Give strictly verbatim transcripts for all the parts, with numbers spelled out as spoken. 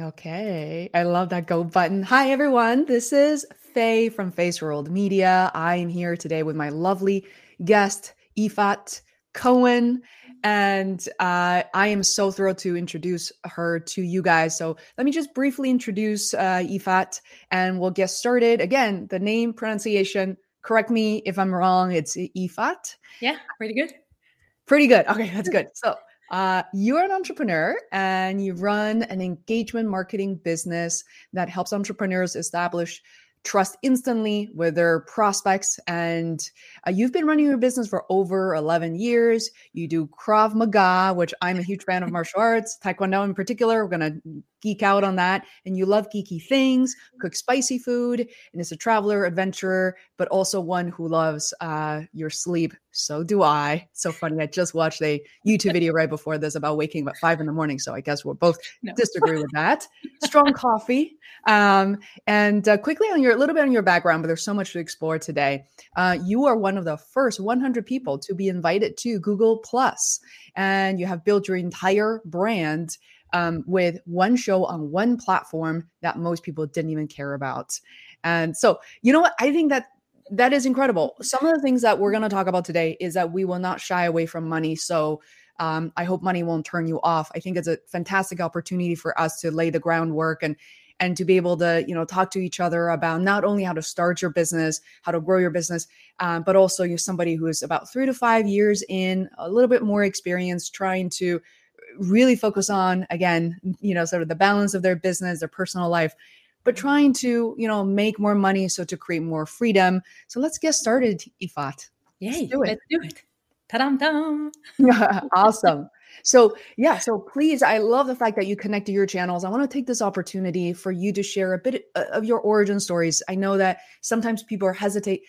Okay. I love that go button. Hi, everyone. This is Faye from Faye's World Media. I am here today with my lovely guest, Ifat Cohen. And uh, I am so thrilled to introduce her to you guys. So let me just briefly introduce uh, Ifat and we'll get started. Again, the name pronunciation, correct me if I'm wrong. It's Ifat. Yeah, pretty good. Pretty good. Okay, that's good. So uh, you're an entrepreneur and you run an engagement marketing business that helps entrepreneurs establish trust instantly with their prospects. And uh, you've been running your business for over eleven years. You do Krav Maga, which I'm a huge fan of martial arts, Taekwondo in particular. We're going to geek out on that. And you love geeky things, cook spicy food, and is a traveler, adventurer, but also one who loves uh, your sleep. So do I. So funny. I just watched a YouTube video right before this about waking up at five in the morning. So I guess we'll both no. disagree with that. Strong coffee. Um, and uh, quickly on your, a little bit on your background, but there's so much to explore today. Uh, you are one of the first one hundred people to be invited to Google plus, and you have built your entire brand Um, with one show on one platform that most people didn't even care about. And so, you know what? I think that that is incredible. Some of the things that we're going to talk about today is that we will not shy away from money. So um, I hope money won't turn you off. I think it's a fantastic opportunity for us to lay the groundwork and and to be able to, you know, talk to each other about not only how to start your business, how to grow your business, um, but also you're somebody who is about three to five years in, a little bit more experience trying to really focus on, again, you know, sort of the balance of their business, their personal life, but trying to, you know, make more money. So to create more freedom. So let's get started, Ifat. Yay, let's do it. Let's do it. Ta-dum-dum. Awesome. So yeah, so please, I love the fact that you connected your channels. I want to take this opportunity for you to share a bit of your origin stories. I know that sometimes people hesitate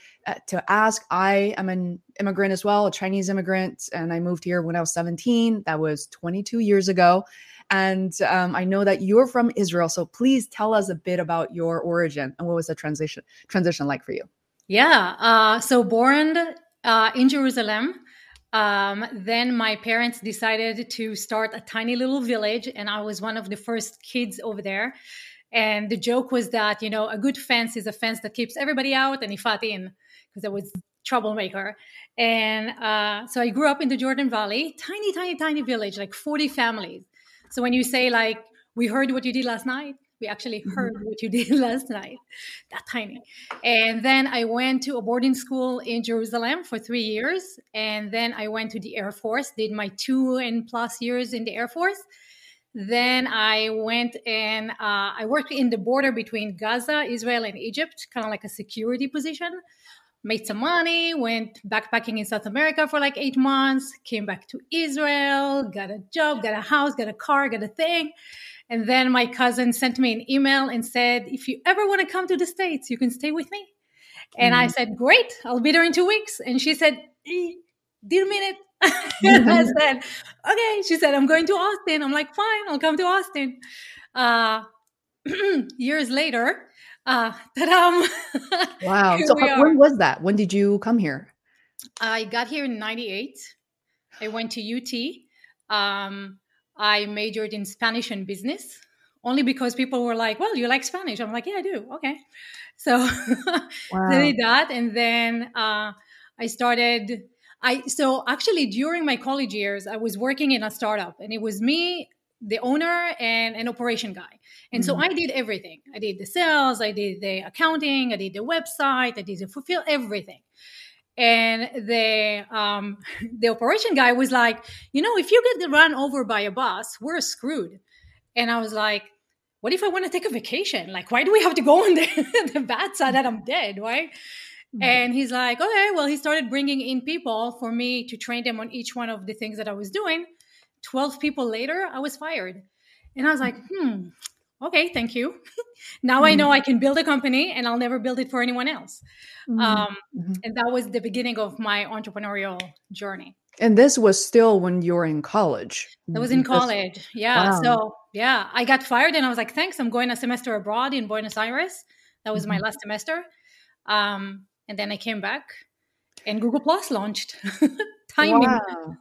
to ask. I am an immigrant as well, a Chinese immigrant, and I moved here when I was seventeen. That was twenty-two years ago. And um, I know that you're from Israel. So please tell us a bit about your origin and what was the transition transition like for you? Yeah. Uh, so born uh, in Jerusalem. Um, then my parents decided to start a tiny little village, and I was one of the first kids over there. And the joke was that, you know, a good fence is a fence that keeps everybody out and Ifat in, because I was troublemaker. And uh, so I grew up in the Jordan Valley, tiny, tiny, tiny village, like forty families. So when you say, like, we heard what you did last night, we actually heard what you did last night, that tiny. And then I went to a boarding school in Jerusalem for three years. And then I went to the Air Force, did my two and plus years in the Air Force. Then I went and uh, I worked in the border between Gaza, Israel, and Egypt, kind of like a security position. Made some money, went backpacking in South America for like eight months, came back to Israel, got a job, got a house, got a car, got a thing. And then my cousin sent me an email and said, if you ever want to come to the States, you can stay with me. And mm-hmm. I said, great, I'll be there in two weeks. And she said, eh, didn't mean it. I said, okay. She said, I'm going to Austin. I'm like, fine, I'll come to Austin. Uh, years later, uh, ta-dam. Wow. So how, when was that? When did you come here? I got here in ninety-eight. I went to U T. Um, I majored in Spanish and business only because people were like, well, you like Spanish. I'm like, yeah, I do. Okay. So wow. I did that. And then uh, I started, I so actually during my college years, I was working in a startup and it was me, the owner, and an operation guy. And mm-hmm. so I did everything. I did the sales, I did the accounting, I did the website, I did the fulfill, everything. And the um, the operation guy was like, you know, if you get run over by a bus, we're screwed. And I was like, what if I want to take a vacation? Like, why do we have to go on the, the bad side that I'm dead, right? Mm-hmm. And he's like, okay, well, he started bringing in people for me to train them on each one of the things that I was doing. twelve people later, I was fired. And I was like, hmm, okay, thank you. Now mm-hmm. I know I can build a company and I'll never build it for anyone else. Mm-hmm. Um, mm-hmm. And that was the beginning of my entrepreneurial journey. And this was still when you were in college. That was in college. This, yeah. Wow. So yeah, I got fired and I was like, thanks. I'm going a semester abroad in Buenos Aires. That was mm-hmm. my last semester. Um, and then I came back and Google Plus launched. Timing. Wow.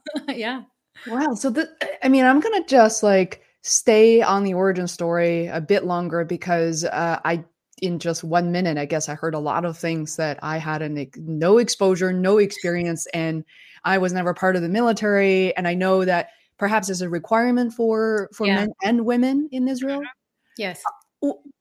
Yeah. Wow. So the, I mean, I'm going to just like stay on the origin story a bit longer because uh, I, in just one minute, I guess I heard a lot of things that I had an, no exposure, no experience, and I was never part of the military. And I know that perhaps it's a requirement for, for yeah. men and women in Israel. Yes.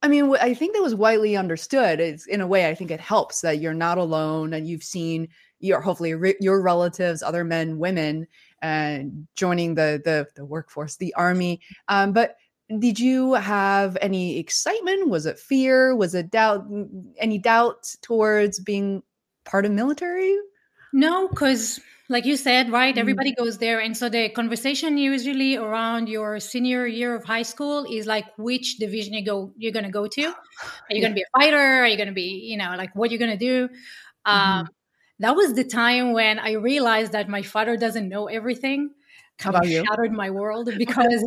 I mean, I think that was widely understood. It's, in a way, I think it helps that you're not alone and you've seen your, hopefully re- your relatives, other men, women, uh, joining the, the, the workforce, the army. Um, but did you have any excitement? Was it fear? Was it doubt? Any doubt towards being part of military? No, because like you said, right, mm-hmm. everybody goes there. And so the conversation usually around your senior year of high school is like, which division you go, you're going to go to. Are you yeah. going to be a fighter? Are you going to be, you know, like what you're going to do? Mm-hmm. Um, that was the time when I realized that my father doesn't know everything. Kind How about of you? Shattered my world because,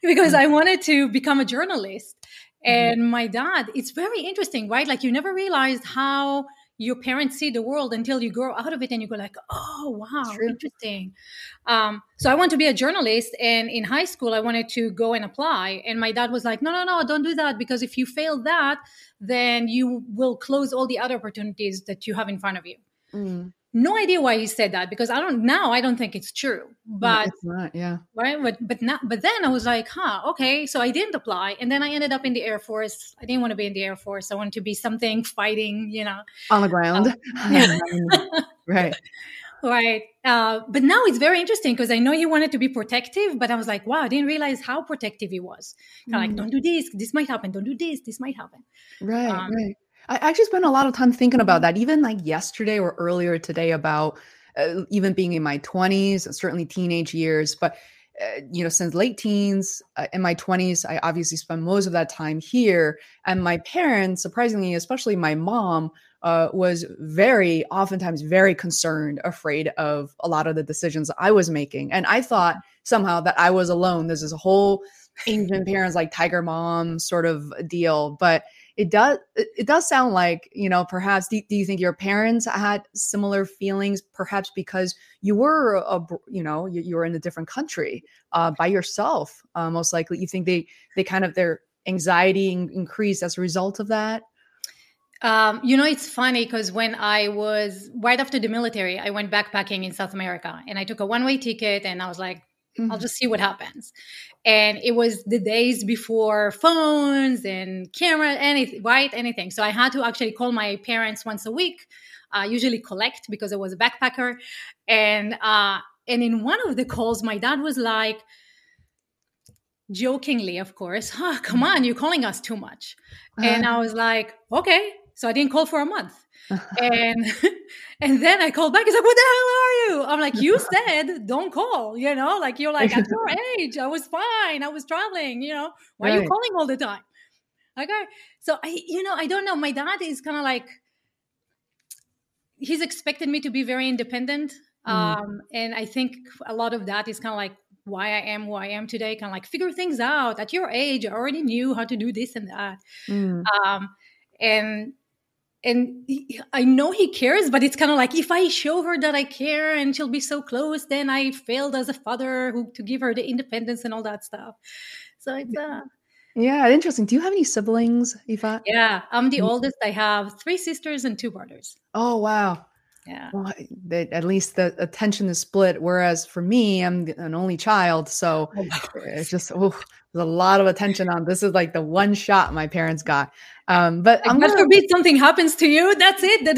because mm-hmm. I wanted to become a journalist. And mm-hmm. my dad, it's very interesting, right? Like you never realized how your parents see the world until you grow out of it and you go like, oh, wow, True. Interesting. Um, so I want to be a journalist. And in high school, I wanted to go and apply. And my dad was like, no, no, no, don't do that. Because if you fail that, then you will close all the other opportunities that you have in front of you. Mm. No idea why he said that, because I don't now I don't think it's true. But no, it's not, yeah. Right. But but not, but then I was like, huh, okay. So I didn't apply. And then I ended up in the Air Force. I didn't want to be in the Air Force. I wanted to be something fighting, you know. On the ground. Um, yeah. right. Right. Uh, but now it's very interesting because I know you wanted to be protective, but I was like, wow, I didn't realize how protective he was. Kind of mm. like, don't do this, this might happen, don't do this, this might happen. Right, um, right. I actually spent a lot of time thinking about that, even like yesterday or earlier today about uh, even being in my twenties and certainly teenage years. But, uh, you know, since late teens uh, in my twenties, I obviously spent most of that time here. And my parents, surprisingly, especially my mom, uh, was very oftentimes very concerned, afraid of a lot of the decisions I was making. And I thought somehow that I was alone. There's this whole Asian parents like tiger mom sort of deal. But It does it does sound like, you know, perhaps do, do you think your parents had similar feelings, perhaps because you were, a, you know, you, you were in a different country uh, by yourself, uh, most likely. You think they they kind of their anxiety in, increased as a result of that? Um, you know, it's funny because when I was right after the military, I went backpacking in South America and I took a one way ticket and I was like, mm-hmm. I'll just see what happens. And it was the days before phones and camera, anything, right? Anything. So I had to actually call my parents once a week, uh, usually collect because I was a backpacker. And, uh, and in one of the calls, my dad was like, jokingly, of course, oh, come on, you're calling us too much. Uh-huh. And I was like, okay. So I didn't call for a month. and and then I called back. He's like, what the hell are you? I'm like, you said don't call, you know, like you're like at your age, I was fine. I was traveling, you know, why right. are you calling all the time? Okay. So I, you know, I don't know. My dad is kind of like, he's expected me to be very independent. Mm. Um, and I think a lot of that is kind of like why I am who I am today. Kind of like figure things out at your age. I already knew how to do this and that. Mm. Um, and And I know he cares, but it's kind of like if I show her that I care and she'll be so close, then I failed as a father who, to give her the independence and all that stuff. So it's uh, yeah, interesting. Do you have any siblings, Ifat? Yeah, I'm the oldest. I have three sisters and two brothers. Oh wow! Yeah, well, they, at least the attention is split. Whereas for me, I'm an only child, so oh, it's just oh, there's a lot of attention on. This is like the one shot my parents got. Um, but like, I'm gonna, God forbid something happens to you. That's it. That,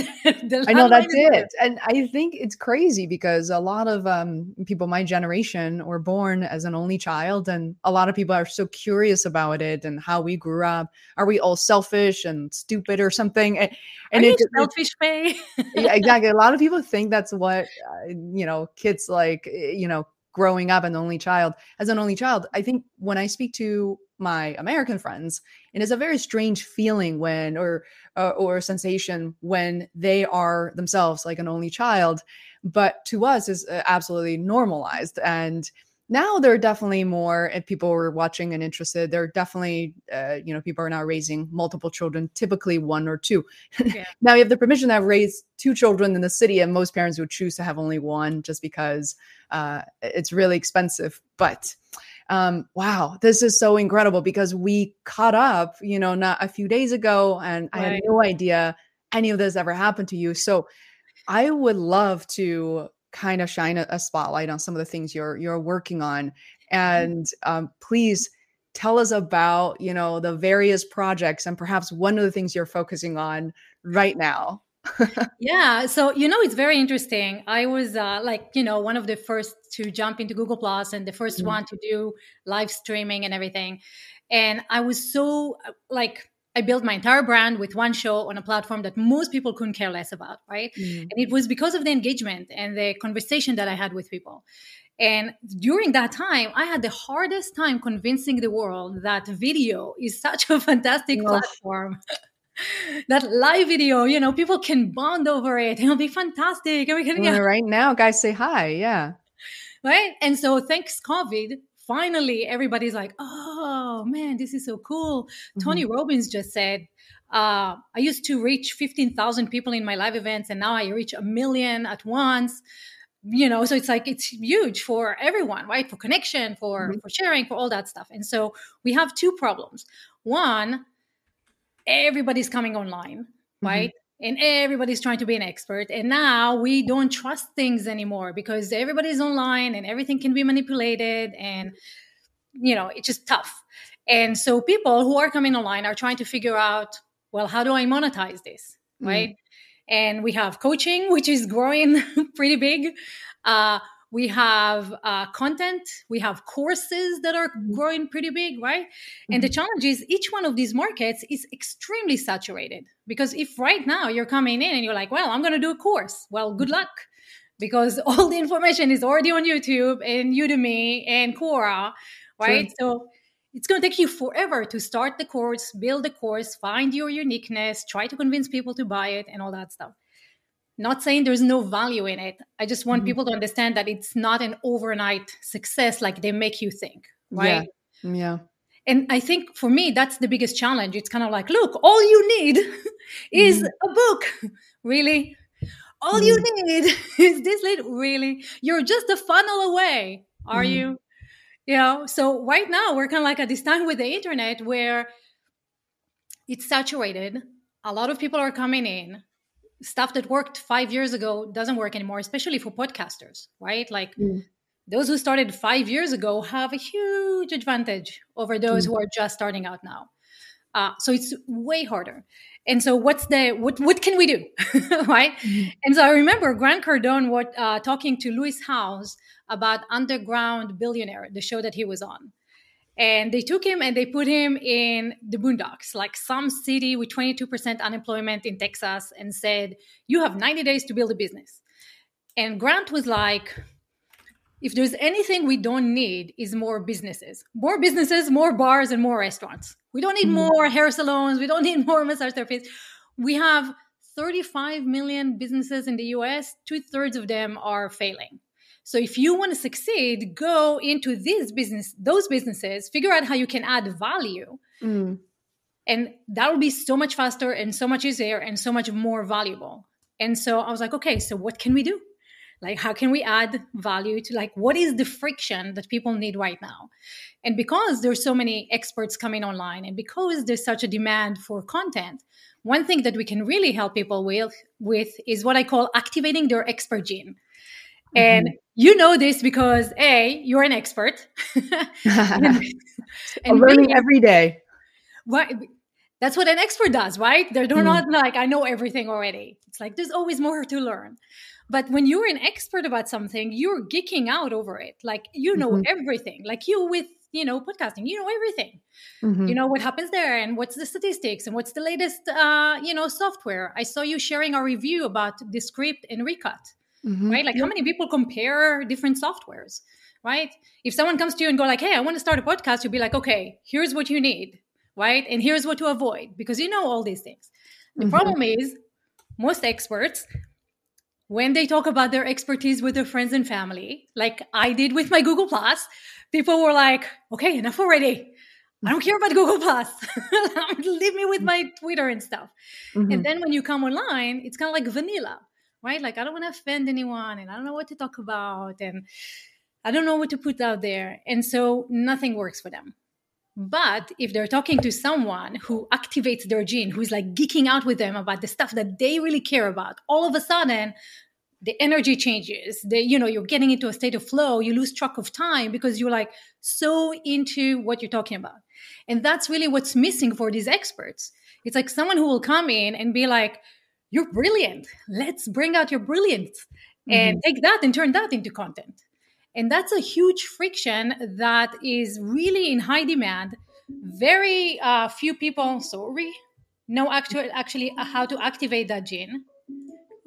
the I know that's it. There. And I think it's crazy because a lot of um, people, my generation were born as an only child. And a lot of people are so curious about it and how we grew up. Are we all selfish and stupid or something? And, and it's selfish way. yeah, exactly. A lot of people think that's what, uh, you know, kids like, you know, growing up an only child as an only child. I think when I speak to my American friends, it is a very strange feeling when, or, uh, or sensation when they are themselves like an only child, but to us is absolutely normalized. And now there are definitely more, if people are watching and interested, there are definitely, uh, you know, people are now raising multiple children, typically one or two. Yeah. Now you have the permission to have raised two children in the city, and most parents would choose to have only one just because uh, it's really expensive. But um, wow, this is so incredible, because we caught up, you know, not a few days ago, and right. I had no idea any of this ever happened to you. So I would love to kind of shine a, a spotlight on some of the things you're, you're working on. And um, please tell us about, you know, the various projects and perhaps one of the things you're focusing on right now. Yeah. So, you know, it's very interesting. I was uh, like, you know, one of the first to jump into Google Plus and the first mm-hmm. one to do live streaming and everything. And I was so like, I built my entire brand with one show on a platform that most people couldn't care less about. Right. Mm-hmm. And it was because of the engagement and the conversation that I had with people. And during that time, I had the hardest time convincing the world that video is such a fantastic yes. platform. That live video, you know, people can bond over it. It'll be fantastic. And we can, yeah. Right now, guys say hi. Yeah. Right. And so thanks COVID, finally, everybody's like, oh, man, this is so cool. Mm-hmm. Tony Robbins just said, uh, I used to reach fifteen thousand people in my live events, and now I reach a million at once. You know, so it's like, it's huge for everyone, right? For connection, for, mm-hmm. for sharing, for all that stuff. And so we have two problems. One, everybody's coming online, right? Mm-hmm. And everybody's trying to be an expert. And now we don't trust things anymore because everybody's online and everything can be manipulated. And, you know, it's just tough. And so people who are coming online are trying to figure out, well, how do I monetize this, mm-hmm. right? And we have coaching, which is growing pretty big. Uh, we have uh, content. We have courses that are growing pretty big, right? Mm-hmm. And the challenge is each one of these markets is extremely saturated. Because if right now you're coming in and you're like, well, I'm going to do a course. Well, good luck. Because all the information is already on YouTube and Udemy and Quora, right? Sure. So it's going to take you forever to start the course, build the course, find your uniqueness, try to convince people to buy it and all that stuff. Not saying there's no value in it. I just want mm-hmm. people to understand that it's not an overnight success like they make you think, right? Yeah. yeah. And I think for me, that's the biggest challenge. It's kind of like, look, all you need is mm-hmm. a book. Really? All mm-hmm. you need is this little, really? You're just a funnel away, are mm-hmm. you? You know, so right now we're kind of like at this time with the internet where it's saturated. A lot of people are coming in. Stuff that worked five years ago doesn't work anymore, especially for podcasters, right? Like mm. those who started five years ago have a huge advantage over those mm. who are just starting out now. Uh, so it's way harder. And so what's the, what, what can we do? Right. Mm-hmm. And so I remember Grant Cardone was uh, talking to Louis Howes about Underground Billionaire, the show that he was on. And they took him and they put him in the boondocks, like some city with twenty-two percent unemployment in Texas, and said, you have ninety days to build a business. And Grant was like, if there's anything we don't need is more businesses, more businesses, more bars and more restaurants. We don't need more hair salons. We don't need more massage therapists. We have thirty-five million businesses in the U S. Two thirds of them are failing. So if you want to succeed, go into these business, those businesses, figure out how you can add value. Mm. And that will be so much faster and so much easier and so much more valuable. And so I was like, okay, so what can we do? Like, how can we add value to, like, what is the friction that people need right now? And because there's so many experts coming online and because there's such a demand for content, one thing that we can really help people with, with is what I call activating their expert gene. Mm-hmm. And you know this because A, you're an expert. and, and learning B, every day. What, that's what an expert does, right? They're, they're mm. not like, I know everything already. It's like, there's always more to learn. But when you're an expert about something, you're geeking out over it. Like, you know mm-hmm. everything. Like you with, you know, podcasting, you know everything. Mm-hmm. You know what happens there and what's the statistics and what's the latest, uh, you know, software. I saw you sharing a review about Descript and Recut, mm-hmm. right? Like yeah. how many people compare different softwares, right? If someone comes to you and go like, hey, I want to start a podcast, you'll be like, okay, here's what you need, right? And here's what to avoid because you know all these things. The mm-hmm. problem is most experts, when they talk about their expertise with their friends and family, like I did with my Google+, people were like, okay, enough already. I don't care about Google+. Leave me with my Twitter and stuff. Mm-hmm. And then when you come online, it's kind of like vanilla, right? Like I don't want to offend anyone and I don't know what to talk about. And I don't know what to put out there. And so nothing works for them. But if they're talking to someone who activates their gene, who's like geeking out with them about the stuff that they really care about, all of a sudden, the energy changes. The, you know, you're getting into a state of flow. You lose track of time because you're like so into what you're talking about. And that's really what's missing for these experts. It's like someone who will come in and be like, you're brilliant. Let's bring out your brilliance and mm-hmm. take that and turn that into content. And that's a huge friction that is really in high demand. Very uh, few people, sorry, know actual, actually how to activate that gene.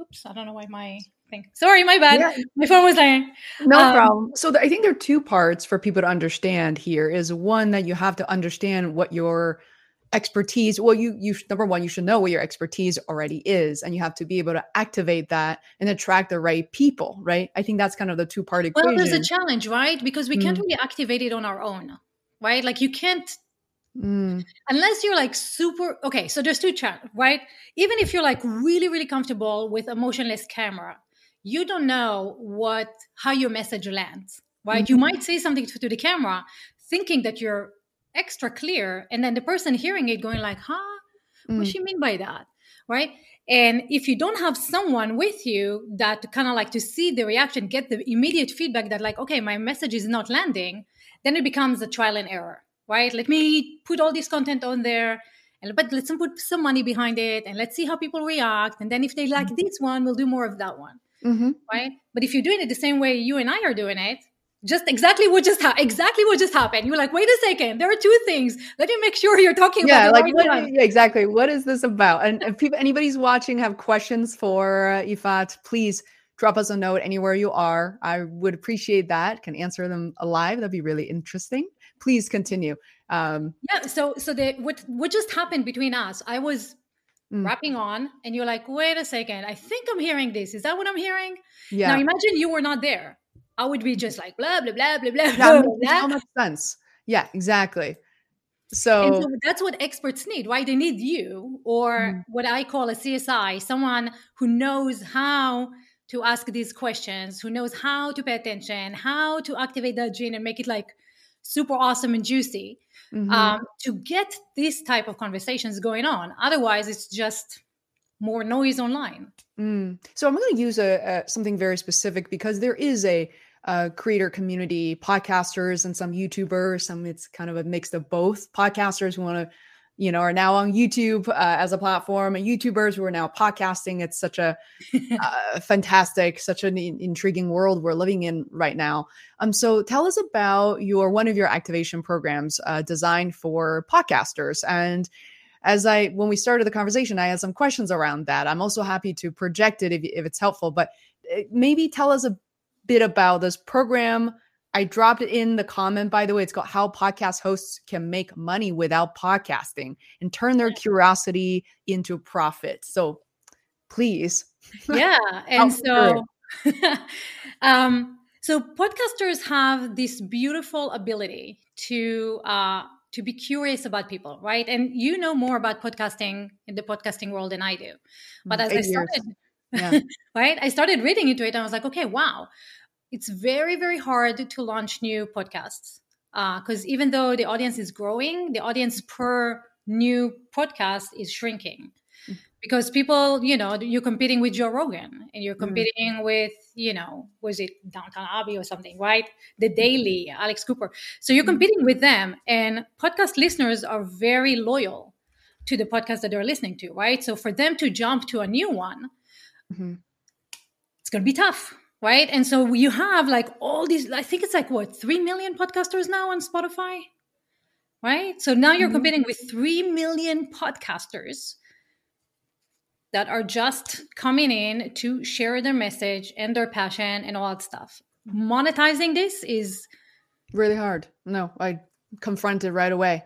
Oops, I don't know why my thing. Sorry, my bad. Yeah. My phone was like. No um, problem. So th- I think there are two parts for people to understand here is one that you have to understand what your expertise, well, you, you, number one, you should know what your expertise already is, and you have to be able to activate that and attract the right people, right? I think that's kind of the two-part equation. Well, there's a challenge, right? Because we mm. can't really activate it on our own, right? Like you can't, mm. unless you're like super, okay, so there's two challenges, right? Even if you're like really, really comfortable with a motionless camera, you don't know what, how your message lands, right? Mm-hmm. You might say something to, to the camera thinking that you're extra clear, and then the person hearing it going like, huh, what mm. do you mean by that, right? And if you don't have someone with you that kind of like to see the reaction, get the immediate feedback that like, okay, my message is not landing, then it becomes a trial and error, right? Let me put all this content on there, and but let's put some money behind it, and let's see how people react, and then if they like mm-hmm. this one, we'll do more of that one, mm-hmm. right? But if you're doing it the same way you and I are doing it, Just exactly what just ha- exactly what just happened. You're like, wait a second, there are two things. Let me make sure you're talking yeah, about. Like, what, yeah, like exactly. What is this about? And if people, anybody's watching, have questions for Ifat, please drop us a note anywhere you are. I would appreciate that. Can answer them live. That'd be really interesting. Please continue. Um, yeah. So, so the what what just happened between us? I was. Mm. wrapping on, and you're like, wait a second, I think I'm hearing this. Is that what I'm hearing? Yeah. Now imagine you were not there. I would be just like, blah, blah, blah, blah, blah, blah, blah. That makes so much sense. Yeah, exactly. So, and so that's what experts need, right? They need you or mm-hmm. what I call a C S I, someone who knows how to ask these questions, who knows how to pay attention, how to activate that gene and make it like super awesome and juicy mm-hmm. um, to get this type of conversations going on. Otherwise, it's just more noise online. Mm. So I'm going to use a, a something very specific because there is a Uh, creator community, podcasters, and some YouTubers. Some it's kind of a mix of both podcasters who want to, you know, are now on YouTube uh, as a platform, and YouTubers who are now podcasting. It's such a uh, fantastic, such an in- intriguing world we're living in right now. Um, so tell us about your one of your activation programs uh, designed for podcasters. And as I when we started the conversation, I had some questions around that. I'm also happy to project it if, if it's helpful, but maybe tell us a bit about this program. I dropped it in the comment, by the way. It's called How Podcast Hosts Can Make Money Without Podcasting and Turn Their Curiosity into Profit. So please. Yeah. And so, um, so podcasters have this beautiful ability to, uh, to be curious about people, right? And you know more about podcasting in the podcasting world than I do. But as Eight I started, years. Yeah. right? I started reading into it and I was like, okay, wow. It's very, very hard to launch new podcasts because uh, even though the audience is growing, the audience per new podcast is shrinking mm-hmm. because people, you know, you're competing with Joe Rogan and you're competing mm-hmm. with, you know, was it Downton Abbey or something, right? The Daily, Alex Cooper. So you're competing mm-hmm. with them, and podcast listeners are very loyal to the podcast that they're listening to, right? So for them to jump to a new one, mm-hmm. it's going to be tough, right? And so you have like all these, I think it's like what, three million podcasters now on Spotify, right? So now you're mm-hmm. competing with three million podcasters that are just coming in to share their message and their passion and all that stuff. Monetizing this is really hard. No, I confronted right away.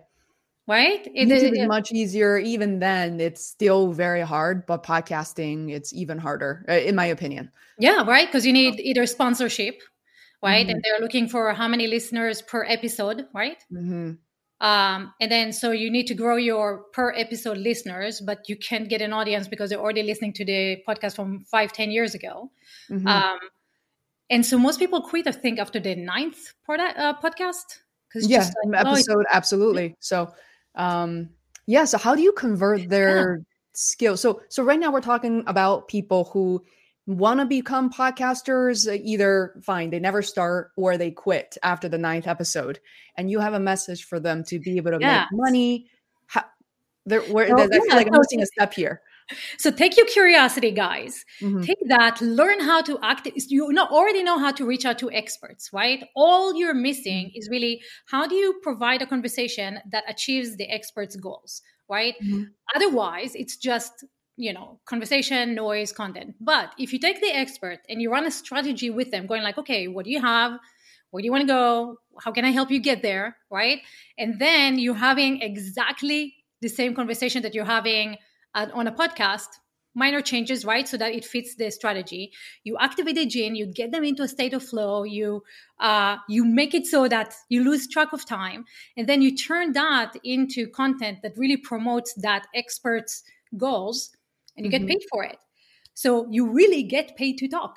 Right? It is much easier. Even then, it's still very hard, but podcasting, it's even harder, in my opinion. Yeah, right? Because you need either sponsorship, right? Mm-hmm. And they're looking for how many listeners per episode, right? Mm-hmm. Um, and then, so you need to grow your per episode listeners, but you can't get an audience because they're already listening to the podcast from five, ten years ago. Mm-hmm. Um, And so most people quit, I think, after the ninth product, uh, podcast. Yeah, like, episode, oh, absolutely. So, um, yeah, so how do you convert their yeah. skill? So, so right now we're talking about people who want to become podcasters, either fine, they never start or they quit after the ninth episode. And you have a message for them to be able to yeah. make money. How, there, where, oh, yeah. I feel like I'm missing a step here. So take your curiosity, guys. Mm-hmm. Take that, learn how to act. You know, already know how to reach out to experts, right? All you're missing is really, how do you provide a conversation that achieves the expert's goals, right? Mm-hmm. Otherwise, it's just, you know, conversation, noise, content. But if you take the expert and you run a strategy with them, going like, okay, what do you have? Where do you want to go? How can I help you get there, right? And then you're having exactly the same conversation that you're having And on a podcast, minor changes, right? So that it fits the strategy. You activate the gene, you get them into a state of flow, you uh, you make it so that you lose track of time. And then you turn that into content that really promotes that expert's goals, and you mm-hmm. get paid for it. So you really get paid to talk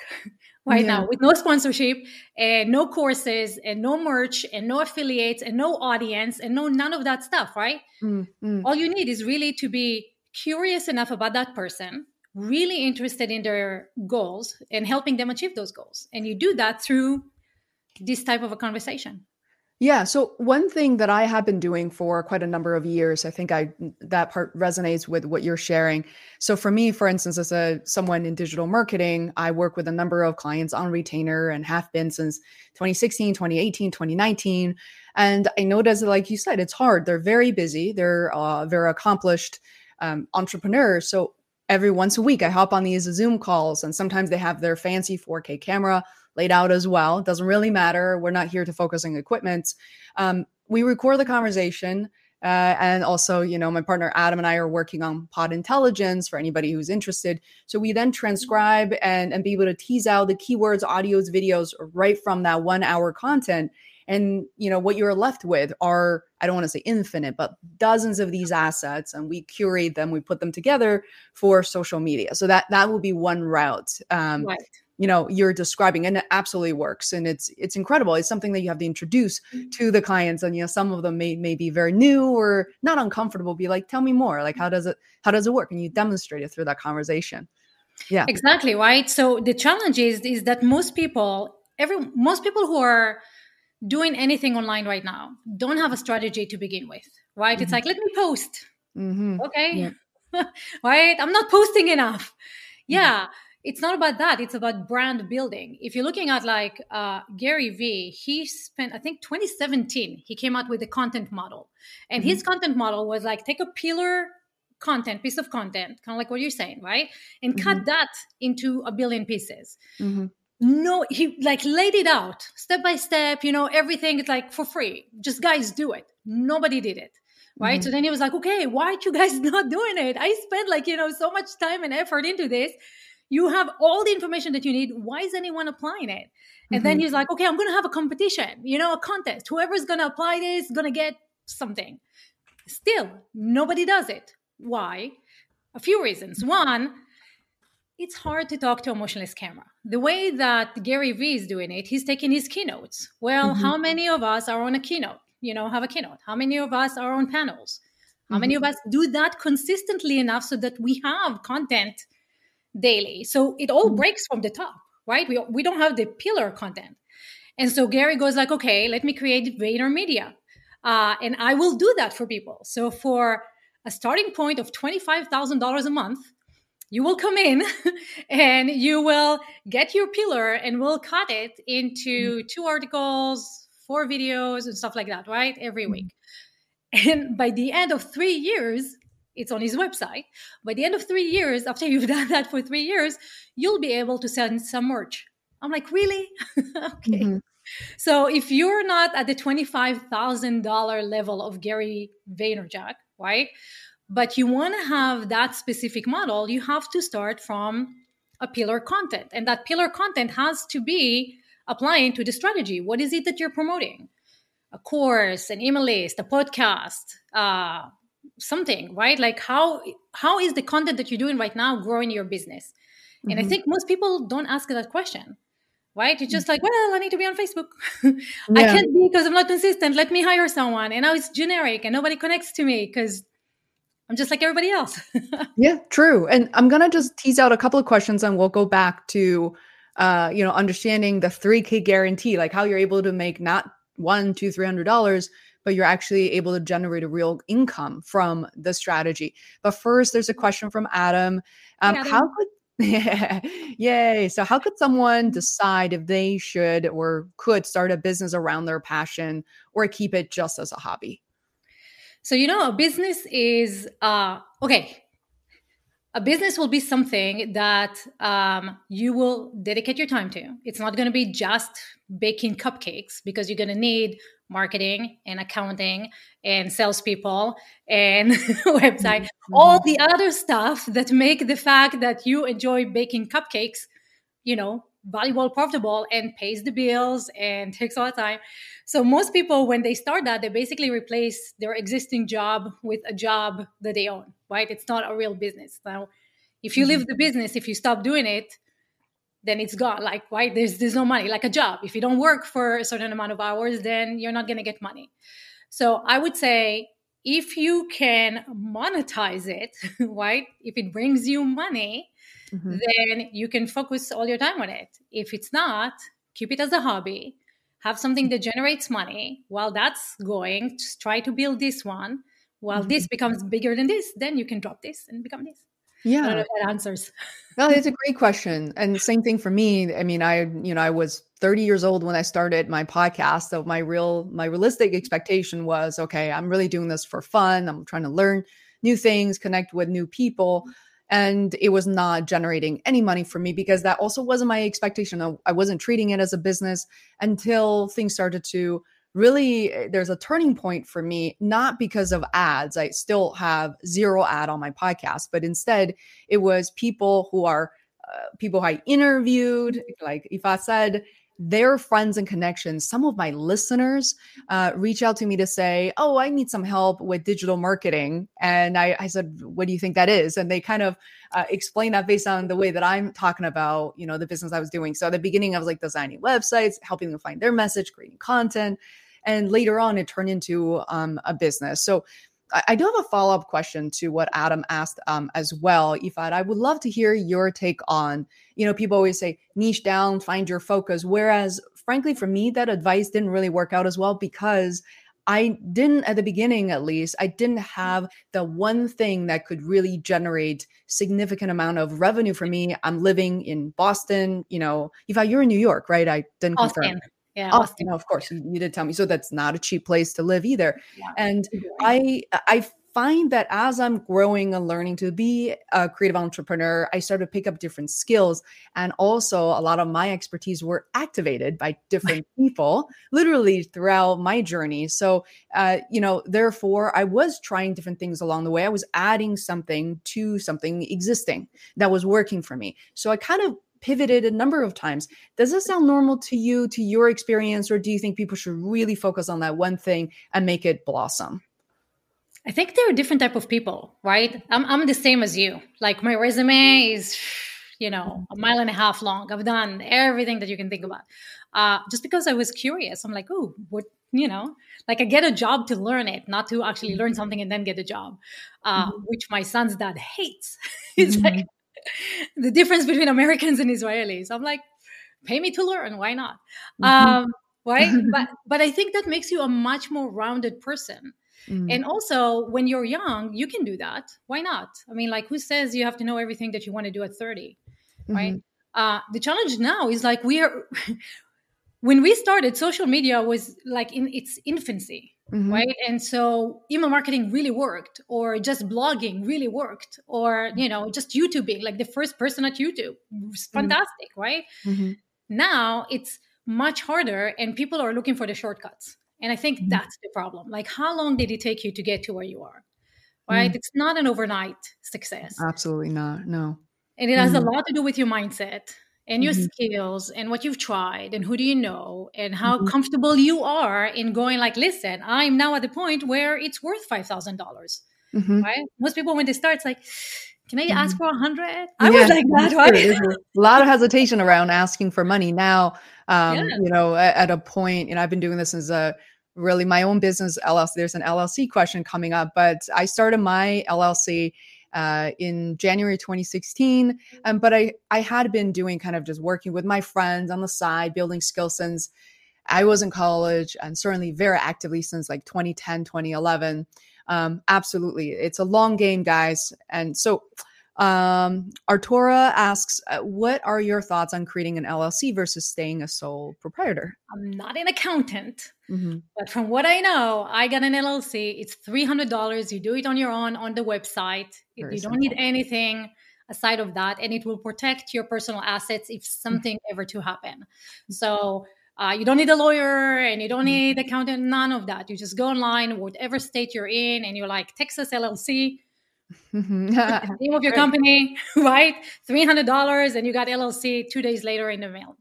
right yeah. now, with no sponsorship and no courses and no merch and no affiliates and no audience and no none of that stuff, right? Mm-hmm. All you need is really to be curious enough about that person, really interested in their goals and helping them achieve those goals. And you do that through this type of a conversation. Yeah. So one thing that I have been doing for quite a number of years, I think I that part resonates with what you're sharing. So for me, for instance, as a someone in digital marketing, I work with a number of clients on retainer and have been since twenty sixteen, twenty eighteen, twenty nineteen. And I noticed, like you said, it's hard. They're very busy. They're uh, very accomplished Um, entrepreneurs. So every once a week, I hop on these Zoom calls, and sometimes they have their fancy four K camera laid out as well. It doesn't really matter. We're not here to focus on equipment. Um, we record the conversation. Uh, and also, you know, my partner Adam and I are working on pod intelligence for anybody who's interested. So we then transcribe and, and be able to tease out the keywords, audios, videos right from that one hour content. And, you know, what you're left with are, I don't want to say infinite, but dozens of these assets, and we curate them, we put them together for social media. So that, that will be one route, um, right. you know, you're describing, and it absolutely works. And it's, it's incredible. It's something that you have to introduce mm-hmm. to the clients. And, you know, some of them may, may be very new or not uncomfortable, be like, tell me more, like, how does it, how does it work? And you demonstrate it through that conversation. Yeah, exactly. Right. So the challenge is, is that most people, every, most people who are doing anything online right now don't have a strategy to begin with, right? Mm-hmm. It's like, let me post. Mm-hmm. Okay. Yeah. Right? I'm not posting enough. Yeah. Mm-hmm. It's not about that. It's about brand building. If you're looking at like uh, Gary V, he spent, I think twenty seventeen, he came out with a content model, and mm-hmm. his content model was like, take a pillar content, piece of content, kind of like what you're saying, right? And mm-hmm. cut that into a billion pieces. Mm-hmm. No, he like laid it out step by step, you know, everything. It's like for free. Just guys do it. Nobody did it. Right. Mm-hmm. So then he was like, okay, why aren't you guys not doing it? I spent like, you know, so much time and effort into this. You have all the information that you need. Why is anyone applying it? And mm-hmm. then he's like, okay, I'm going to have a competition, you know, a contest. Whoever's going to apply this is going to get something. Still, nobody does it. Why? A few reasons. One, it's hard to talk to a motionless camera. The way that Gary Vee is doing it, he's taking his keynotes. Well, mm-hmm. how many of us are on a keynote, you know, have a keynote? How many of us are on panels? How mm-hmm. many of us do that consistently enough so that we have content daily? So it all mm-hmm. breaks from the top, right? We, we don't have the pillar content. And so Gary goes like, okay, let me create VaynerMedia. Uh, and I will do that for people. So for a starting point of twenty-five thousand dollars a month, you will come in and you will get your pillar, and we'll cut it into two articles, four videos, and stuff like that, right? Every week. And by the end of three years, it's on his website. By the end of three years, after you've done that for three years, you'll be able to sell some merch. I'm like, really? Okay. Mm-hmm. So if you're not at the twenty-five thousand dollars level of Gary Vaynerchuk, right? But you want to have that specific model, you have to start from a pillar content. And that pillar content has to be applying to the strategy. What is it that you're promoting? A course, an email list, a podcast, uh, something, right? Like how how is the content that you're doing right now growing your business? And mm-hmm. I think most people don't ask that question. right? It's just like, well, I need to be on Facebook. Yeah. I can't be because I'm not consistent. Let me hire someone. And now it's generic and nobody connects to me because I'm just like everybody else. Yeah, true. And I'm going to just tease out a couple of questions and we'll go back to, uh, you know, understanding the three K guarantee, like how you're able to make not one, two, three hundred dollars, but you're actually able to generate a real income from the strategy. But first, there's a question from Adam. Um, hey, Adam. How could Yeah. Yay. So how could someone decide if they should or could start a business around their passion or keep it just as a hobby? So, you know, a business is, uh, okay, a business will be something that um, you will dedicate your time to. It's not going to be just baking cupcakes because you're going to need marketing and accounting and salespeople and website, mm-hmm. all the other stuff that make the fact that you enjoy baking cupcakes, you know, valuable, profitable, and pays the bills and takes a lot of time. So most people, when they start that, they basically replace their existing job with a job that they own, right? It's not a real business. Now, if you mm-hmm. leave the business, if you stop doing it, then it's gone. Like, right? There's there's no money, like a job. If you don't work for a certain amount of hours, then you're not going to get money. So I would say if you can monetize it, right? If it brings you money, mm-hmm. then you can focus all your time on it. If it's not, keep it as a hobby. Have something that generates money. While that's going, just try to build this one. While mm-hmm. this becomes bigger than this, then you can drop this and become this. Yeah. I don't know if that answers. No, it's a great question. And same thing for me. I mean, I, you know, I was thirty years old when I started my podcast. So my real, my realistic expectation was, okay, I'm really doing this for fun. I'm trying to learn new things, connect with new people. And it was not generating any money for me because that also wasn't my expectation. I, I wasn't treating it as a business until things started to really, there's a turning point for me, not because of ads. I still have zero ad on my podcast, but instead it was people who are uh, people I interviewed, like Ifat said, their friends and connections. Some of my listeners uh, reach out to me to say, oh, I need some help with digital marketing. And I, I said, what do you think that is? And they kind of uh, explain that based on the way that I'm talking about, you know, the business I was doing. So at the beginning, I was like designing websites, helping them find their message, creating content. And later on, it turned into um, a business. So I, I do have a follow-up question to what Adam asked um, as well. Ifat, I would love to hear your take on, you know, people always say, niche down, find your focus. Whereas, frankly, for me, that advice didn't really work out as well because I didn't, at the beginning at least, I didn't have the one thing that could really generate significant amount of revenue for me. I'm living in Boston, you know. Ifat, you're in New York, right? I didn't Austin. confirm. Yeah, Austin, Austin, of course, you, you did tell me. So that's not a cheap place to live either. Yeah. And I I find that as I'm growing and learning to be a creative entrepreneur, I started to pick up different skills. And also a lot of my expertise were activated by different people literally throughout my journey. So, uh, you know, therefore I was trying different things along the way. I was adding something to something existing that was working for me. So I kind of pivoted a number of times. Does this sound normal to you, to your experience, or do you think people should really focus on that one thing and make it blossom? I think there are different type of people, right? I'm, I'm the same as you. Like my resume is, you know, a mile and a half long. I've done everything that you can think about. Uh, just because I was curious, I'm like, oh, what, you know, like I get a job to learn it, not to actually learn something and then get a job, uh, mm-hmm. which my son's dad hates. He's mm-hmm. like, the difference between Americans and Israelis. I'm like, pay me to learn. Why not? Mm-hmm. Um, right? but but I think that makes you a much more rounded person. Mm-hmm. And also, when you're young, you can do that. Why not? I mean, like, who says you have to know everything that you want to do at thirty, right? Mm-hmm. Uh, the challenge now is like we are. When we started, social media was like in its infancy, mm-hmm. right? And so email marketing really worked, or just blogging really worked, or, you know, just YouTubing, like the first person at YouTube. It's fantastic, mm-hmm. right? Mm-hmm. Now it's much harder and people are looking for the shortcuts. And I think mm-hmm. that's the problem. Like, how long did it take you to get to where you are, right? Mm-hmm. It's not an overnight success. Absolutely not, no. And it has mm-hmm. a lot to do with your mindset. And your mm-hmm. skills and what you've tried and who do you know and how mm-hmm. comfortable you are in going like, listen, I'm now at the point where it's worth five thousand dollars, mm-hmm. right? Most people, when they start, it's like, Can I ask for a hundred? I yeah, was like that. Sure. A lot of hesitation around asking for money now. Um, yeah. You know, at, at a point, and I've been doing this as a really my own business L L C. There's an L L C question coming up, but I started my L L C uh, in January twenty sixteen. Um, but I I had been doing kind of just working with my friends on the side, building skills since I was in college, and certainly very actively since like twenty ten, twenty eleven. Um, absolutely. It's a long game, guys. And so um, Artura asks, what are your thoughts on creating an L L C versus staying a sole proprietor? I'm not an accountant, mm-hmm. but from what I know, I got an L L C. It's three hundred dollars. You do it on your own on the website. Very you simple. Don't need anything aside of that, and it will protect your personal assets if something mm-hmm. ever to happen. So Uh, you don't need a lawyer and you don't need an accountant, none of that. You just go online, whatever state you're in, and you're like, Texas L L C, the name of your company, right? three hundred dollars and you got L L C two days later in the mail.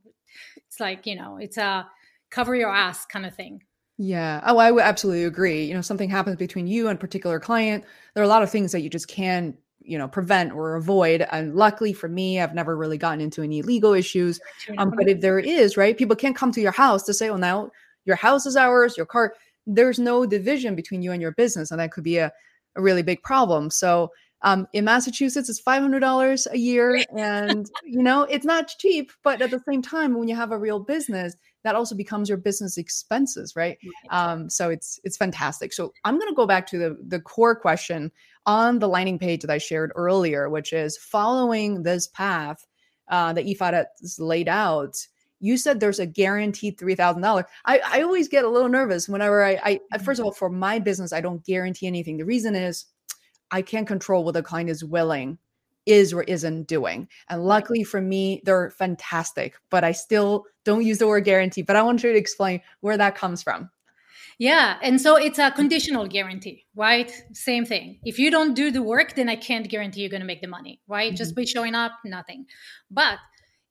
It's like, you know, it's a cover your ass kind of thing. Yeah. Oh, I would absolutely agree. You know, something happens between you and a particular client. There are a lot of things that you just can't, you know, prevent or avoid. And luckily for me, I've never really gotten into any legal issues. Um, but if there is, right, people can't come to your house to say, oh, now your house is ours, your car, there's no division between you and your business. And that could be a, a really big problem. So um, in Massachusetts, it's five hundred dollars a year. And, you know, it's not cheap, but at the same time, when you have a real business, that also becomes your business expenses, right? Um, so it's it's fantastic. So I'm going to go back to the, the core question on the landing page that I shared earlier, which is following this path uh, that Ifat has laid out. You said there's a guaranteed three thousand dollars. I, I always get a little nervous whenever I, I, first of all, for my business, I don't guarantee anything. The reason is I can't control what the client is willing, is or isn't doing. And luckily for me, they're fantastic, but I still don't use the word guarantee, but I want you to explain where that comes from. Yeah. And so it's a conditional guarantee, right? Same thing. If you don't do the work, then I can't guarantee you're going to make the money, right? Mm-hmm. Just by showing up, nothing. But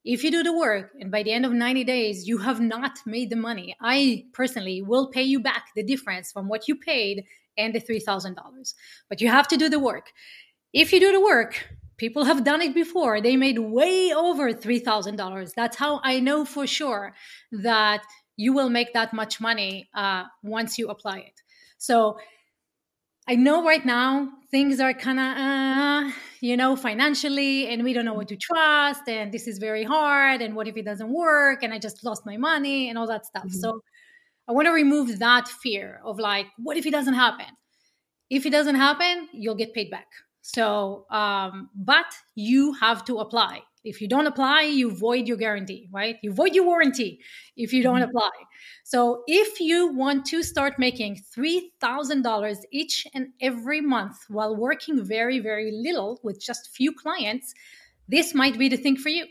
if you do the work and by the end of ninety days, you have not made the money, I personally will pay you back the difference from what you paid and the three thousand dollars. But you have to do the work. If you do the work, people have done it before. They made way over three thousand dollars. That's how I know for sure that you will make that much money uh, once you apply it. So I know right now things are kind of, uh, you know, financially, and we don't know what to trust, and this is very hard, and what if it doesn't work, and I just lost my money and all that stuff. Mm-hmm. So I want to remove that fear of like, what if it doesn't happen? If it doesn't happen, you'll get paid back. So, um, but you have to apply. If you don't apply, you void your guarantee, right? You void your warranty if you don't apply. So if you want to start making three thousand dollars each and every month while working very, very little with just few clients, this might be the thing for you.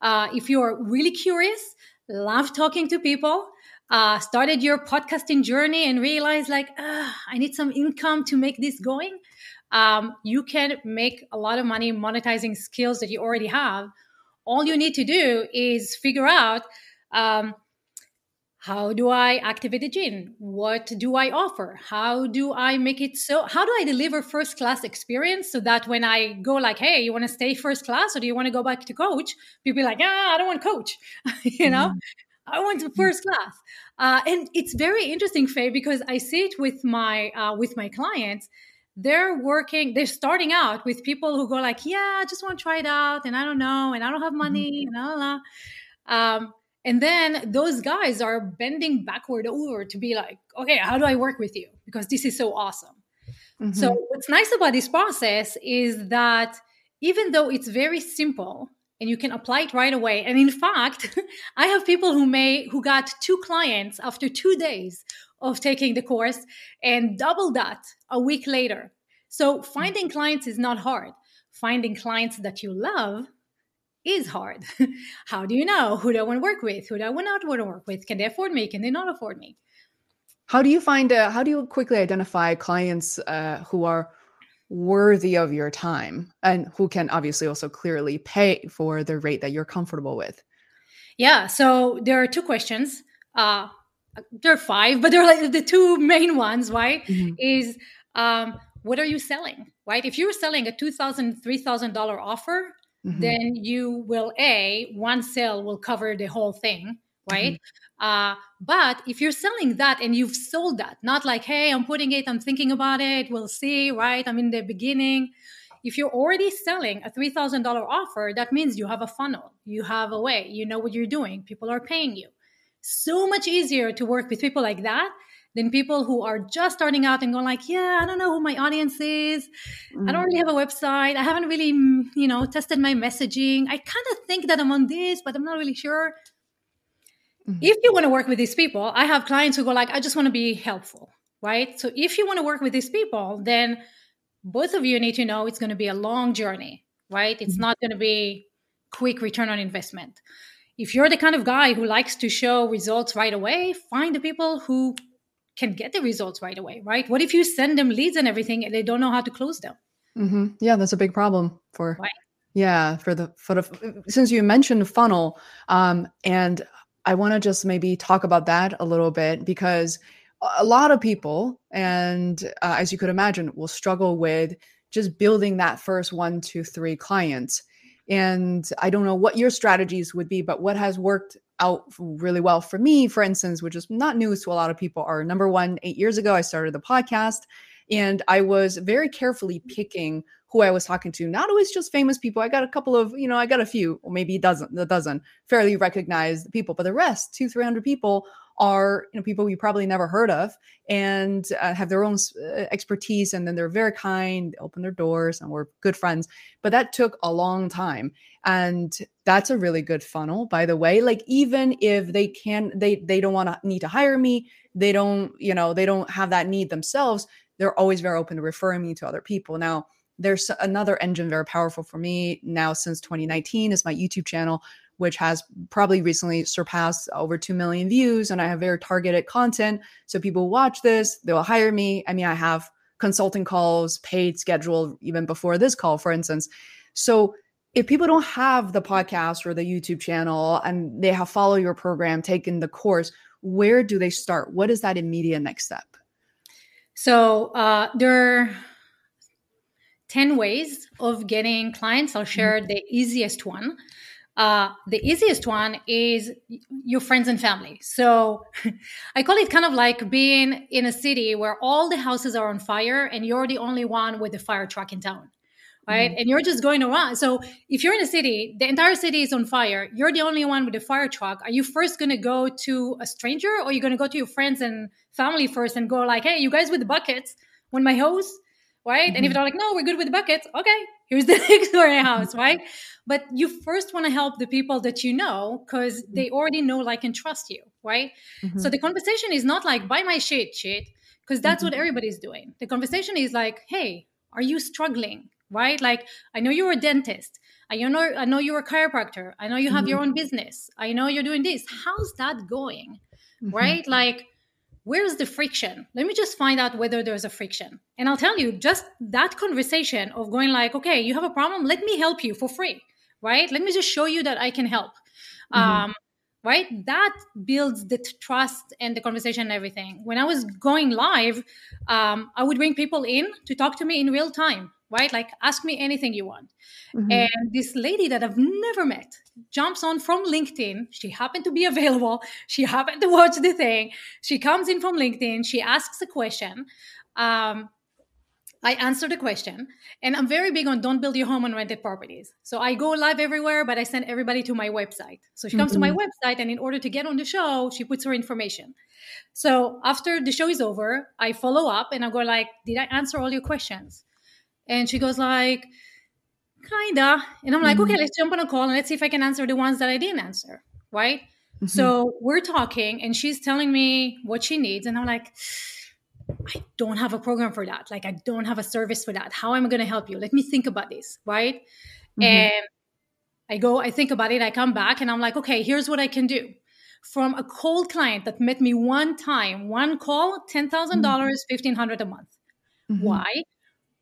Uh, if you are really curious, love talking to people, uh, started your podcasting journey and realized like, ah, I need some income to make this going. Um, you can make a lot of money monetizing skills that you already have. All you need to do is figure out, um, how do I activate the gene? What do I offer? How do I make it so, how do I deliver first class experience so that when I go like, hey, you want to stay first class or do you want to go back to coach? People be like, ah, I don't want coach, you know? Mm-hmm. I went to first class. Uh, and it's very interesting, Faye, because I see it with my, uh, with my clients. They're working, they're starting out with people who go like, yeah, I just want to try it out. And I don't know. And I don't have money. And blah, blah, blah. Um, and then those guys are bending backward over to be like, okay, how do I work with you? Because this is so awesome. Mm-hmm. So what's nice about this process is that even though it's very simple and you can apply it right away. And in fact, I have people who may, who got two clients after two days of taking the course and double that a week later. So finding clients is not hard. Finding clients that you love is hard. How do you know? Who do I want to work with? Who do I not want to work with? Can they afford me? Can they not afford me? How do you find, uh, how do you quickly identify clients uh, who are worthy of your time and who can obviously also clearly pay for the rate that you're comfortable with? Yeah. So there are two questions. Uh, There are five, but they're like the two main ones, right? Mm-hmm. Is um, what are you selling, right? If you're selling a two thousand dollars, three thousand dollars offer, mm-hmm. then you will, A, one sale will cover the whole thing, right? Mm-hmm. Uh, but if you're selling that and you've sold that, not like, hey, I'm putting it, I'm thinking about it, we'll see, right? I'm in the beginning. If you're already selling a three thousand dollars offer, that means you have a funnel, you have a way, you know what you're doing, people are paying you. So much easier to work with people like that than people who are just starting out and going like, yeah, I don't know who my audience is. Mm. I don't really have a website. I haven't really, you know, tested my messaging. I kind of think that I'm on this, but I'm not really sure. Mm-hmm. If you want to work with these people, I have clients who go like, I just want to be helpful, right? So if you want to work with these people, then both of you need to know it's going to be a long journey, right? It's mm-hmm. not going to be quick return on investment. If you're the kind of guy who likes to show results right away, find the people who can get the results right away, right? What if you send them leads and everything and they don't know how to close them? Mm-hmm. Yeah, that's a big problem for, right. yeah, for the, for the, since you mentioned funnel, um, and I want to just maybe talk about that a little bit, because a lot of people, and uh, as you could imagine, will struggle with just building that first one, two, three clients. And I don't know what your strategies would be, but what has worked out really well for me, for instance, which is not news to a lot of people, are number one, eight years ago, I started the podcast and I was very carefully picking who I was talking to. Not always just famous people. I got a couple of, you know, I got a few, or maybe a dozen, a dozen fairly recognized people, but the rest, two, three hundred people are, you know, people you probably never heard of and uh, have their own uh, expertise. And then they're very kind, they open their doors and we're good friends, but that took a long time. And that's a really good funnel, by the way. Like, even if they can, they, they don't want to need to hire me. They don't, you know, they don't have that need themselves. They're always very open to referring me to other people. Now, there's another engine very powerful for me now since twenty nineteen is my YouTube channel, which has probably recently surpassed over two million views. And I have very targeted content. So people watch this, they will hire me. I mean, I have consulting calls, paid scheduled even before this call, for instance. So if people don't have the podcast or the YouTube channel and they have followed your program, taken the course, where do they start? What is that immediate next step? So uh, there are ten ways of getting clients. I'll share the easiest one. Uh, the easiest one is your friends and family. So I call it kind of like being in a city where all the houses are on fire and you're the only one with the fire truck in town, right? Mm-hmm. And you're just going around. So if you're in a city, the entire city is on fire. You're the only one with the fire truck. Are you first going to go to a stranger, or are you going to go to your friends and family first and go like, hey, you guys with the buckets want my hose, right? Mm-hmm. And if they're like, no, we're good with the buckets. Okay. Here's the next door in the house, right? But you first want to help the people that you know, because they already know, like, and trust you, right? Mm-hmm. So the conversation is not like, buy my shit, shit, because that's mm-hmm. what everybody's doing. The conversation is like, hey, are you struggling, right? Like, I know you're a dentist. I know, I know you're a chiropractor. I know you have mm-hmm. your own business. I know you're doing this. How's that going, mm-hmm. right? Like, where's the friction? Let me just find out whether there's a friction. And I'll tell you, just that conversation of going like, okay, you have a problem. Let me help you for free, right? Let me just show you that I can help, mm-hmm. um, right? That builds the trust and the conversation and everything. When I was going live, um, I would bring people in to talk to me in real time, right? Like, ask me anything you want. Mm-hmm. And this lady that I've never met jumps on from LinkedIn. She happened to be available. She happened to watch the thing. She comes in from LinkedIn. She asks a question. Um, I answer the question. And I'm very big on don't build your home on rented properties. So I go live everywhere, but I send everybody to my website. So she comes mm-hmm. to my website, and in order to get on the show, she puts her information. So after the show is over, I follow up and I go like, did I answer all your questions? And she goes like, kinda. And I'm like, mm-hmm. okay, let's jump on a call and let's see if I can answer the ones that I didn't answer, right? Mm-hmm. So we're talking and she's telling me what she needs. And I'm like, I don't have a program for that. Like, I don't have a service for that. How am I going to help you? Let me think about this, right? Mm-hmm. And I go, I think about it. I come back and I'm like, okay, here's what I can do. From a cold client that met me one time, one call, ten thousand dollars, mm-hmm. fifteen hundred dollars a month. Mm-hmm. Why?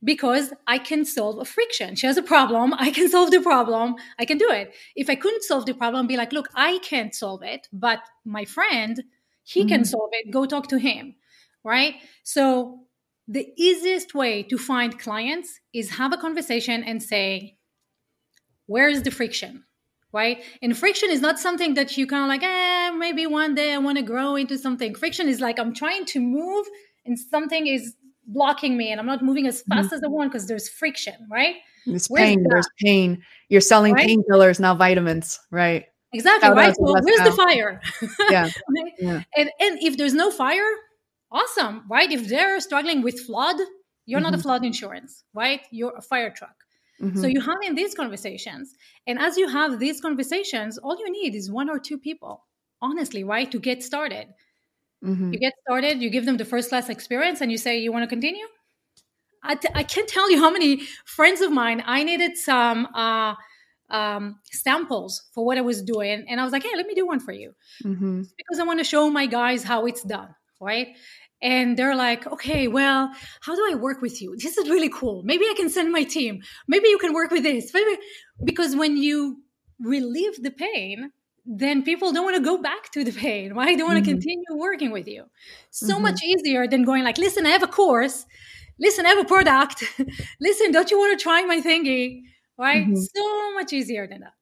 Because I can solve a friction. She has a problem. I can solve the problem. I can do it. If I couldn't solve the problem, be like, look, I can't solve it, but my friend, he mm-hmm. can solve it. Go talk to him, right? So the easiest way to find clients is have a conversation and say, where is the friction, right? And friction is not something that you kind of like, eh, maybe one day I want to grow into something. Friction is like, I'm trying to move and something is blocking me and I'm not moving as fast mm-hmm. as I want because there's friction, right? There's pain, there's pain. You're selling right? painkillers, not vitamins, right? Exactly, out right? So where's out. the fire? Yeah. Right? yeah. And, and if there's no fire, awesome, right? If they're struggling with flood, you're mm-hmm. not a flood insurance, right? You're a fire truck. Mm-hmm. So you're having these conversations. And as you have these conversations, all you need is one or two people, honestly, right? To get started. Mm-hmm. You get started, you give them the first class experience and you say, you want to continue? I, t- I can't tell you how many friends of mine, I needed some uh, um, samples for what I was doing. And I was like, hey, let me do one for you. Mm-hmm. Because I want to show my guys how it's done, right? And they're like, okay, well, how do I work with you? This is really cool. Maybe I can send my team. Maybe you can work with this. Maybe. Because when you relieve the pain, then people don't want to go back to the pain, right? They want mm-hmm. to continue working with you. So mm-hmm. much easier than going like, listen, I have a course. Listen, I have a product. Listen, don't you want to try my thingy, right? Mm-hmm. So much easier than that.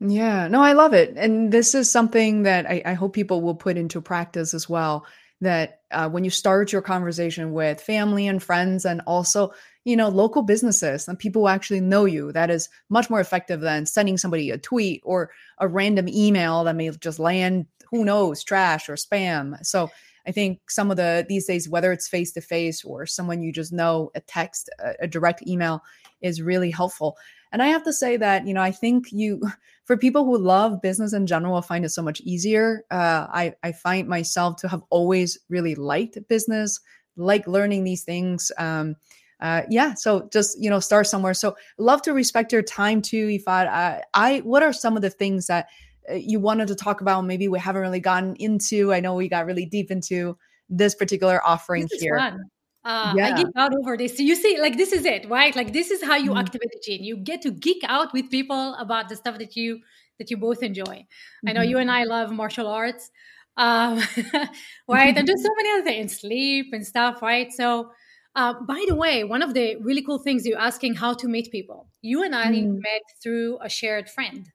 Yeah. No, I love it. And this is something that I, I hope people will put into practice as well. That uh, when you start your conversation with family and friends and also, you know, local businesses and people who actually know you, that is much more effective than sending somebody a tweet or a random email that may just land, who knows, trash or spam. So I think some of the, these days, whether it's face-to-face or someone you just know, a text, a, a direct email is really helpful. And I have to say that, you know, I think you, for people who love business in general, will find it so much easier. Uh, I, I find myself to have always really liked business, like learning these things. Um, uh, yeah. So just, you know, start somewhere. So love to respect your time too, Ifat. I, I, what are some of the things that you wanted to talk about? Maybe we haven't really gotten into. I know we got really deep into this particular offering this here. Fun. Uh, yeah. I geek out over this. You see, like, this is it, right? Like, this is how you mm-hmm. activate the gene. You get to geek out with people about the stuff that you, that you both enjoy. Mm-hmm. I know you and I love martial arts, um, right? And do so many other things, and sleep and stuff, right? So, uh, by the way, one of the really cool things you're asking how to meet people. You and I mm-hmm. met through a shared friend,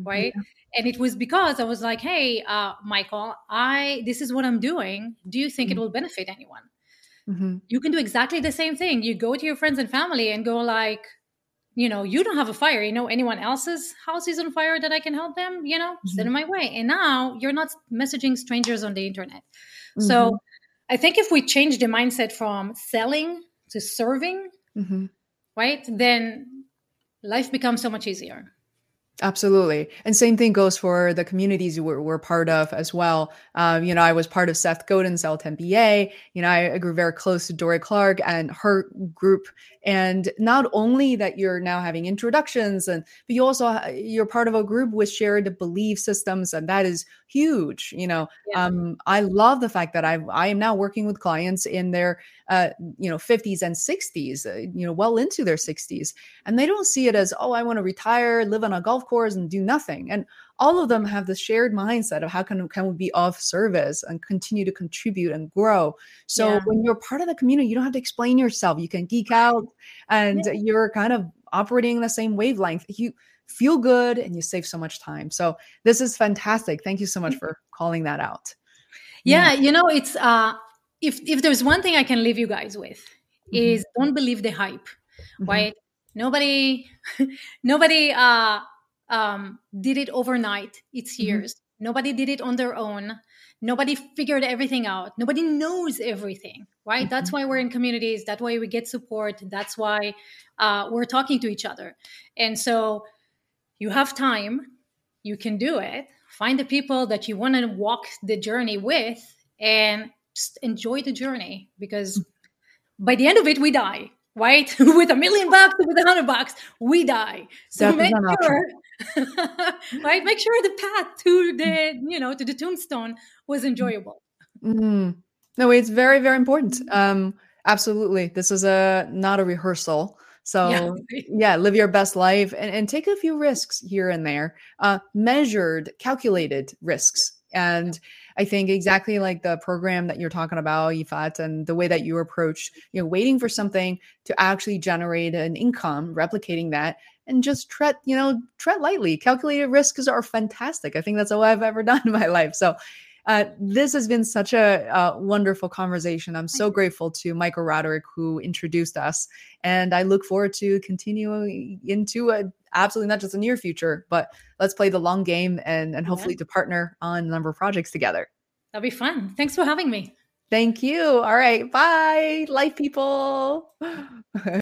right? Yeah. And it was because I was like, hey, uh, Michael, I, this is what I'm doing. Do you think mm-hmm. it will benefit anyone? Mm-hmm. You can do exactly the same thing. You go to your friends and family and go like, you know, you don't have a fire. You know, anyone else's house is on fire that I can help them, you know, mm-hmm. send them my way. And now you're not messaging strangers on the internet. Mm-hmm. So I think if we change the mindset from selling to serving, mm-hmm. right, then life becomes so much easier. Absolutely. And same thing goes for the communities we're, we're part of as well. Um, you know, I was part of Seth Godin's L ten B A. You know, I grew very close to Dory Clark and her group. And not only that you're now having introductions, and but you also, you're part of a group with shared belief systems. And that is huge. You know, yeah. um, I love the fact that I I am now working with clients in their, uh, you know, fifties and sixties, uh, you know, well into their sixties. And they don't see it as, oh, I want to retire, live on a golf course and do nothing. And all of them have the shared mindset of how can, can we be of service and continue to contribute and grow. So yeah. when you're part of the community, you don't have to explain yourself. You can geek out and yeah. you're kind of operating in the same wavelength. You feel good and you save so much time. So this is fantastic. Thank you so much for calling that out. Yeah. yeah. You know, it's, uh, if, if there's one thing I can leave you guys with mm-hmm. is don't believe the hype, mm-hmm. right? Nobody, nobody, uh, Um, did it overnight. It's years. Mm-hmm. Nobody did it on their own. Nobody figured everything out. Nobody knows everything, right? Mm-hmm. That's why we're in communities. That's why we get support. That's why uh, we're talking to each other. And so you have time. You can do it. Find the people that you want to walk the journey with and just enjoy the journey, because mm-hmm. by the end of it, we die. Right? With a million bucks, with a hundred bucks, we die. So that make sure, right? Make sure the path to the, you know, to the tombstone was enjoyable. Mm-hmm. No, it's very, very important. Um, absolutely. This is a, not a rehearsal. So yeah, yeah live your best life and, and take a few risks here and there, uh, measured, calculated risks. And I think exactly like the program that you're talking about, Ifat, and the way that you approach, you know, waiting for something to actually generate an income, replicating that, and just tread, you know, tread lightly. Calculated risks are fantastic. I think that's all I've ever done in my life. So uh, this has been such a uh, wonderful conversation. I'm so grateful to Michael Roderick, who introduced us. And I look forward to continuing into a absolutely not just the near future, but let's play the long game and, and hopefully yeah. to partner on a number of projects together. That'll be fun. Thanks for having me. Thank you. All right. Bye, life people.